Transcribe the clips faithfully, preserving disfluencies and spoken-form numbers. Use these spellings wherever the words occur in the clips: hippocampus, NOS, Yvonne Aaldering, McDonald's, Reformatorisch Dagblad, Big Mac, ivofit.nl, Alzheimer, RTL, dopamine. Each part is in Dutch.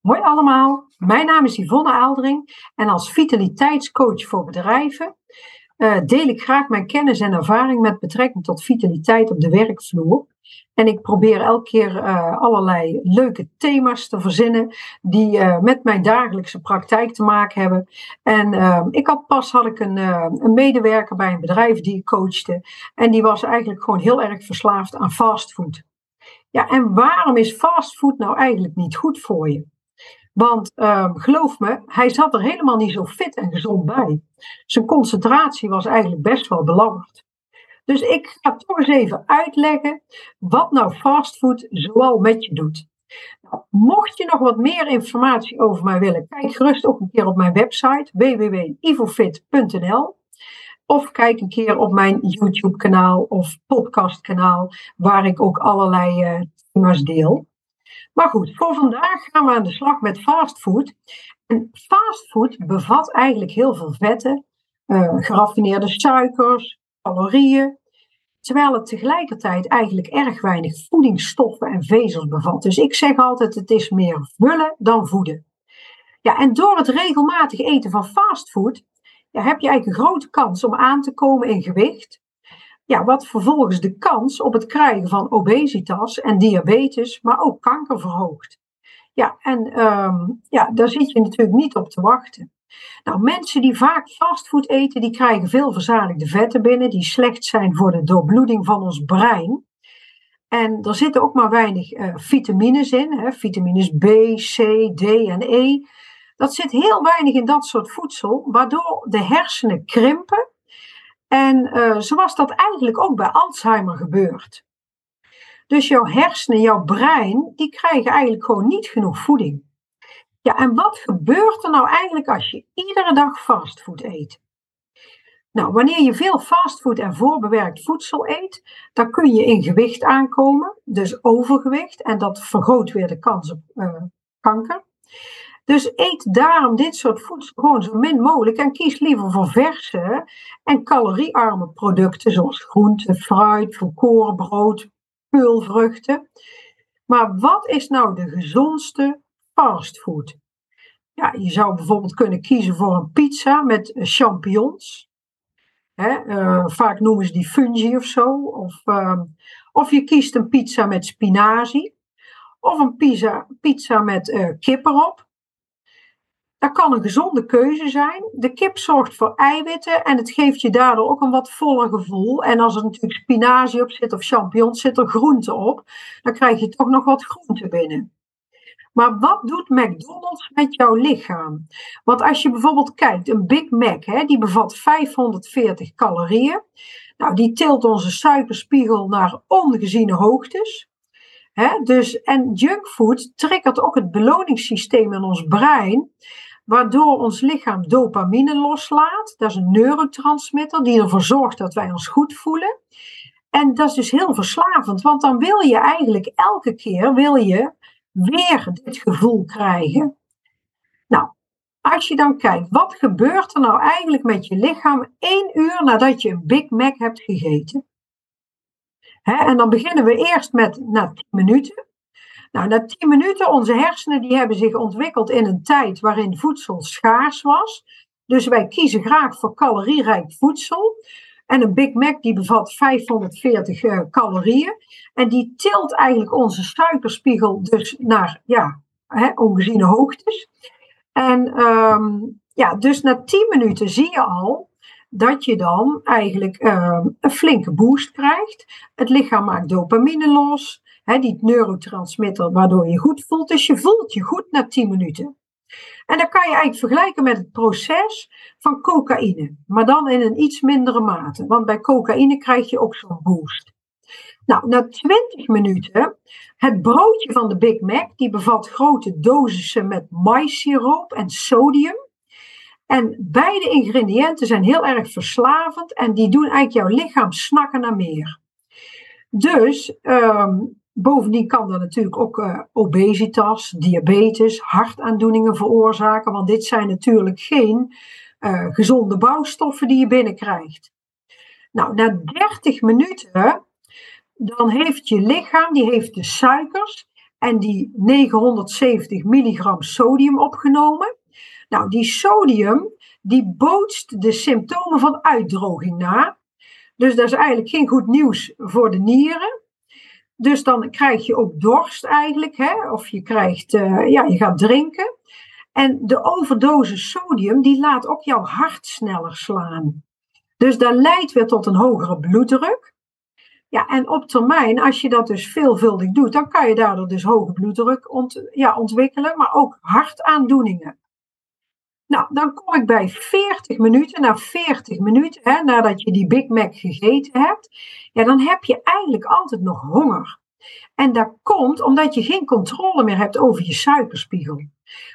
Hoi allemaal, mijn naam is Yvonne Aaldering en als vitaliteitscoach voor bedrijven uh, deel ik graag mijn kennis en ervaring met betrekking tot vitaliteit op de werkvloer. En ik probeer elke keer uh, allerlei leuke thema's te verzinnen die uh, met mijn dagelijkse praktijk te maken hebben. En uh, ik had pas had ik een, uh, een medewerker bij een bedrijf die ik coachte en die was eigenlijk gewoon heel erg verslaafd aan fastfood. Ja, en waarom is fastfood nou eigenlijk niet goed voor je? Want uh, geloof me, hij zat er helemaal niet zo fit en gezond bij. Zijn concentratie was eigenlijk best wel belangrijker. Dus ik ga toch eens even uitleggen wat nou fastfood zoal met je doet. Nou, mocht je nog wat meer informatie over mij willen, kijk gerust ook een keer op mijn website w w w punt ivofit punt n l. Of kijk een keer op mijn YouTube-kanaal of podcastkanaal, waar ik ook allerlei uh, thema's deel. Maar goed, voor vandaag gaan we aan de slag met fastfood. En fastfood bevat eigenlijk heel veel vetten, uh, geraffineerde suikers, calorieën. Terwijl het tegelijkertijd eigenlijk erg weinig voedingsstoffen en vezels bevat. Dus ik zeg altijd, het is meer vullen dan voeden. Ja, en door het regelmatig eten van fastfood, ja, heb je eigenlijk een grote kans om aan te komen in gewicht. Ja, wat vervolgens de kans op het krijgen van obesitas en diabetes, maar ook kanker verhoogt. Ja, en um, ja, daar zit je natuurlijk niet op te wachten. Nou, mensen die vaak fastfood eten, die krijgen veel verzadigde vetten binnen, die slecht zijn voor de doorbloeding van ons brein. En er zitten ook maar weinig uh, vitamines in, hè, vitamines B, C, D en E. Dat zit heel weinig in dat soort voedsel, waardoor de hersenen krimpen. En uh, zoals dat eigenlijk ook bij Alzheimer gebeurt. Dus jouw hersenen, jouw brein, die krijgen eigenlijk gewoon niet genoeg voeding. Ja, en wat gebeurt er nou eigenlijk als je iedere dag fastfood eet? Nou, wanneer je veel fastfood en voorbewerkt voedsel eet, dan kun je in gewicht aankomen, dus overgewicht. En dat vergroot weer de kans op uh, kanker. Dus eet daarom dit soort voedsel gewoon zo min mogelijk en kies liever voor verse en caloriearme producten zoals groenten, fruit, volkoren brood, peulvruchten. Maar wat is nou de gezondste fastfood? Ja, je zou bijvoorbeeld kunnen kiezen voor een pizza met champignons. Hè, uh, vaak noemen ze die fungi of zo. Of, uh, of je kiest een pizza met spinazie. Of een pizza, pizza met uh, kip erop. Dat kan een gezonde keuze zijn. De kip zorgt voor eiwitten en het geeft je daardoor ook een wat voller gevoel. En als er natuurlijk spinazie op zit of champignons, zit er groente op. Dan krijg je toch nog wat groente binnen. Maar wat doet McDonald's met jouw lichaam? Want als je bijvoorbeeld kijkt, een Big Mac, hè, die bevat vijfhonderdveertig calorieën. Nou, die tilt onze suikerspiegel naar ongeziene hoogtes. Hè, dus, en junkfood triggert ook het beloningssysteem in ons brein, waardoor ons lichaam dopamine loslaat. Dat is een neurotransmitter die ervoor zorgt dat wij ons goed voelen. En dat is dus heel verslavend, want dan wil je eigenlijk elke keer wil je weer dit gevoel krijgen. Nou, als je dan kijkt, wat gebeurt er nou eigenlijk met je lichaam één uur nadat je een Big Mac hebt gegeten? He, en dan beginnen we eerst met na tien minuten. Nou, na tien minuten, onze hersenen die hebben zich ontwikkeld in een tijd waarin voedsel schaars was. Dus wij kiezen graag voor calorierijk voedsel. En een Big Mac die bevat vijfhonderdveertig uh, calorieën. En die tilt eigenlijk onze suikerspiegel dus naar ja, he, ongeziene hoogtes. En um, ja, dus na tien minuten zie je al dat je dan eigenlijk uh, een flinke boost krijgt. Het lichaam maakt dopamine los, hè, die neurotransmitter waardoor je goed voelt. Dus je voelt je goed na tien minuten. En dat kan je eigenlijk vergelijken met het proces van cocaïne, maar dan in een iets mindere mate. Want bij cocaïne krijg je ook zo'n boost. Nou, na twintig minuten, het broodje van de Big Mac, die bevat grote dosissen met maïssiroop en sodium. En beide ingrediënten zijn heel erg verslavend en die doen eigenlijk jouw lichaam snakken naar meer. Dus um, bovendien kan dat natuurlijk ook uh, obesitas, diabetes, hartaandoeningen veroorzaken. Want dit zijn natuurlijk geen uh, gezonde bouwstoffen die je binnenkrijgt. Nou, na dertig minuten, dan heeft je lichaam, die heeft de suikers en die negenhonderdzeventig milligram sodium opgenomen. Nou, die sodium, die bootst de symptomen van uitdroging na. Dus dat is eigenlijk geen goed nieuws voor de nieren. Dus dan krijg je ook dorst eigenlijk, hè? Of je krijgt, uh, ja, je gaat drinken. En de overdosis sodium, die laat ook jouw hart sneller slaan. Dus dat leidt weer tot een hogere bloeddruk. Ja, en op termijn, als je dat dus veelvuldig doet, dan kan je daardoor dus hoge bloeddruk ont, ja, ontwikkelen, maar ook hartaandoeningen. Nou, dan kom ik bij veertig minuten, na veertig minuten, hè, nadat je die Big Mac gegeten hebt, ja, dan heb je eigenlijk altijd nog honger. En dat komt omdat je geen controle meer hebt over je suikerspiegel.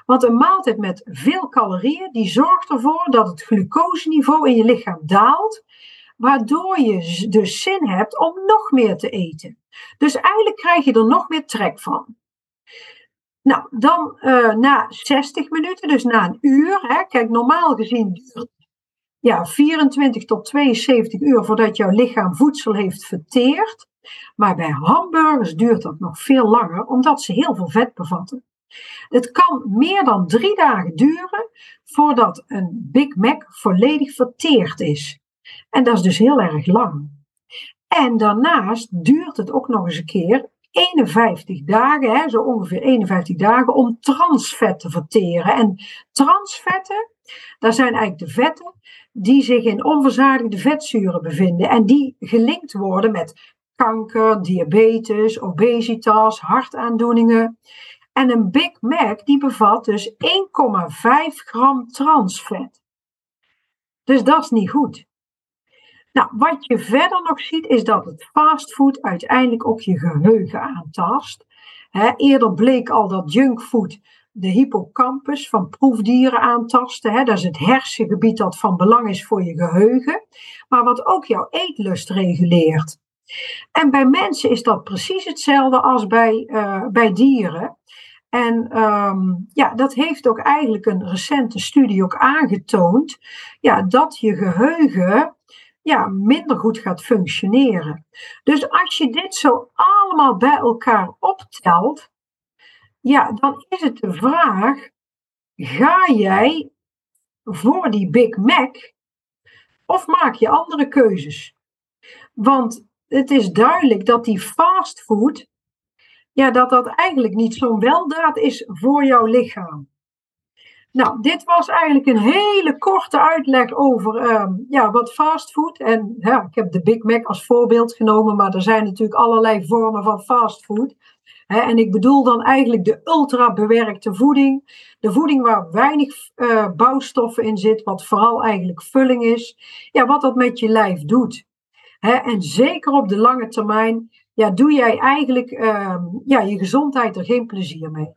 Want een maaltijd met veel calorieën, die zorgt ervoor dat het glucoseniveau in je lichaam daalt, waardoor je dus zin hebt om nog meer te eten. Dus eigenlijk krijg je er nog meer trek van. Nou, dan uh, na zestig minuten, dus na een uur. Hè, kijk, normaal gezien duurt ja, vierentwintig tot tweeënzeventig uur voordat jouw lichaam voedsel heeft verteerd. Maar bij hamburgers duurt dat nog veel langer, omdat ze heel veel vet bevatten. Het kan meer dan drie dagen duren voordat een Big Mac volledig verteerd is. En dat is dus heel erg lang. En daarnaast duurt het ook nog eens een keer eenenvijftig dagen, hè, zo ongeveer eenenvijftig dagen, om transvet te verteren. En transvetten, dat zijn eigenlijk de vetten die zich in onverzadigde vetzuren bevinden. En die gelinkt worden met kanker, diabetes, obesitas, hartaandoeningen. En een Big Mac die bevat dus één komma vijf gram transvet. Dus dat is niet goed. Nou, wat je verder nog ziet is dat het fastfood uiteindelijk ook je geheugen aantast. He, eerder bleek al dat junkfood de hippocampus van proefdieren aantastte. He, dat is het hersengebied dat van belang is voor je geheugen, maar wat ook jouw eetlust reguleert. En bij mensen is dat precies hetzelfde als bij, uh, bij dieren. En um, ja, dat heeft ook eigenlijk een recente studie ook aangetoond, ja, dat je geheugen ja, minder goed gaat functioneren. Dus als je dit zo allemaal bij elkaar optelt, ja, dan is het de vraag, ga jij voor die Big Mac of maak je andere keuzes? Want het is duidelijk dat die fastfood, ja, dat dat eigenlijk niet zo'n weldaad is voor jouw lichaam. Nou, dit was eigenlijk een hele korte uitleg over um, ja, wat fastfood. En ja, ik heb de Big Mac als voorbeeld genomen, maar er zijn natuurlijk allerlei vormen van fastfood. En ik bedoel dan eigenlijk de ultra bewerkte voeding. De voeding waar weinig uh, bouwstoffen in zit, wat vooral eigenlijk vulling is. Ja, wat dat met je lijf doet. He, en zeker op de lange termijn, ja, doe jij eigenlijk uh, ja, je gezondheid er geen plezier mee.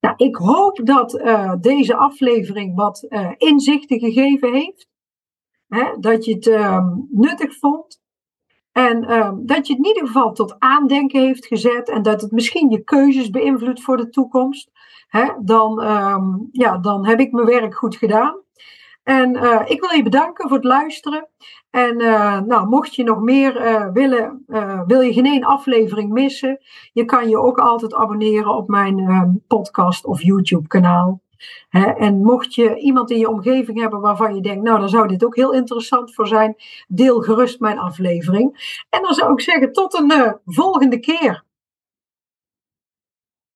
Nou, ik hoop dat uh, deze aflevering wat uh, inzichten gegeven heeft. He, dat je het uh, nuttig vond. En uh, dat je het in ieder geval tot aandenken heeft gezet. En dat het misschien je keuzes beïnvloedt voor de toekomst. He, dan, um, ja, dan heb ik mijn werk goed gedaan. En uh, ik wil je bedanken voor het luisteren. En uh, nou, mocht je nog meer uh, willen, uh, wil je geen één aflevering missen, je kan je ook altijd abonneren op mijn uh, podcast of YouTube kanaal. Hè? En mocht je iemand in je omgeving hebben waarvan je denkt, nou, dan zou dit ook heel interessant voor zijn, deel gerust mijn aflevering. En dan zou ik zeggen, tot een uh, volgende keer.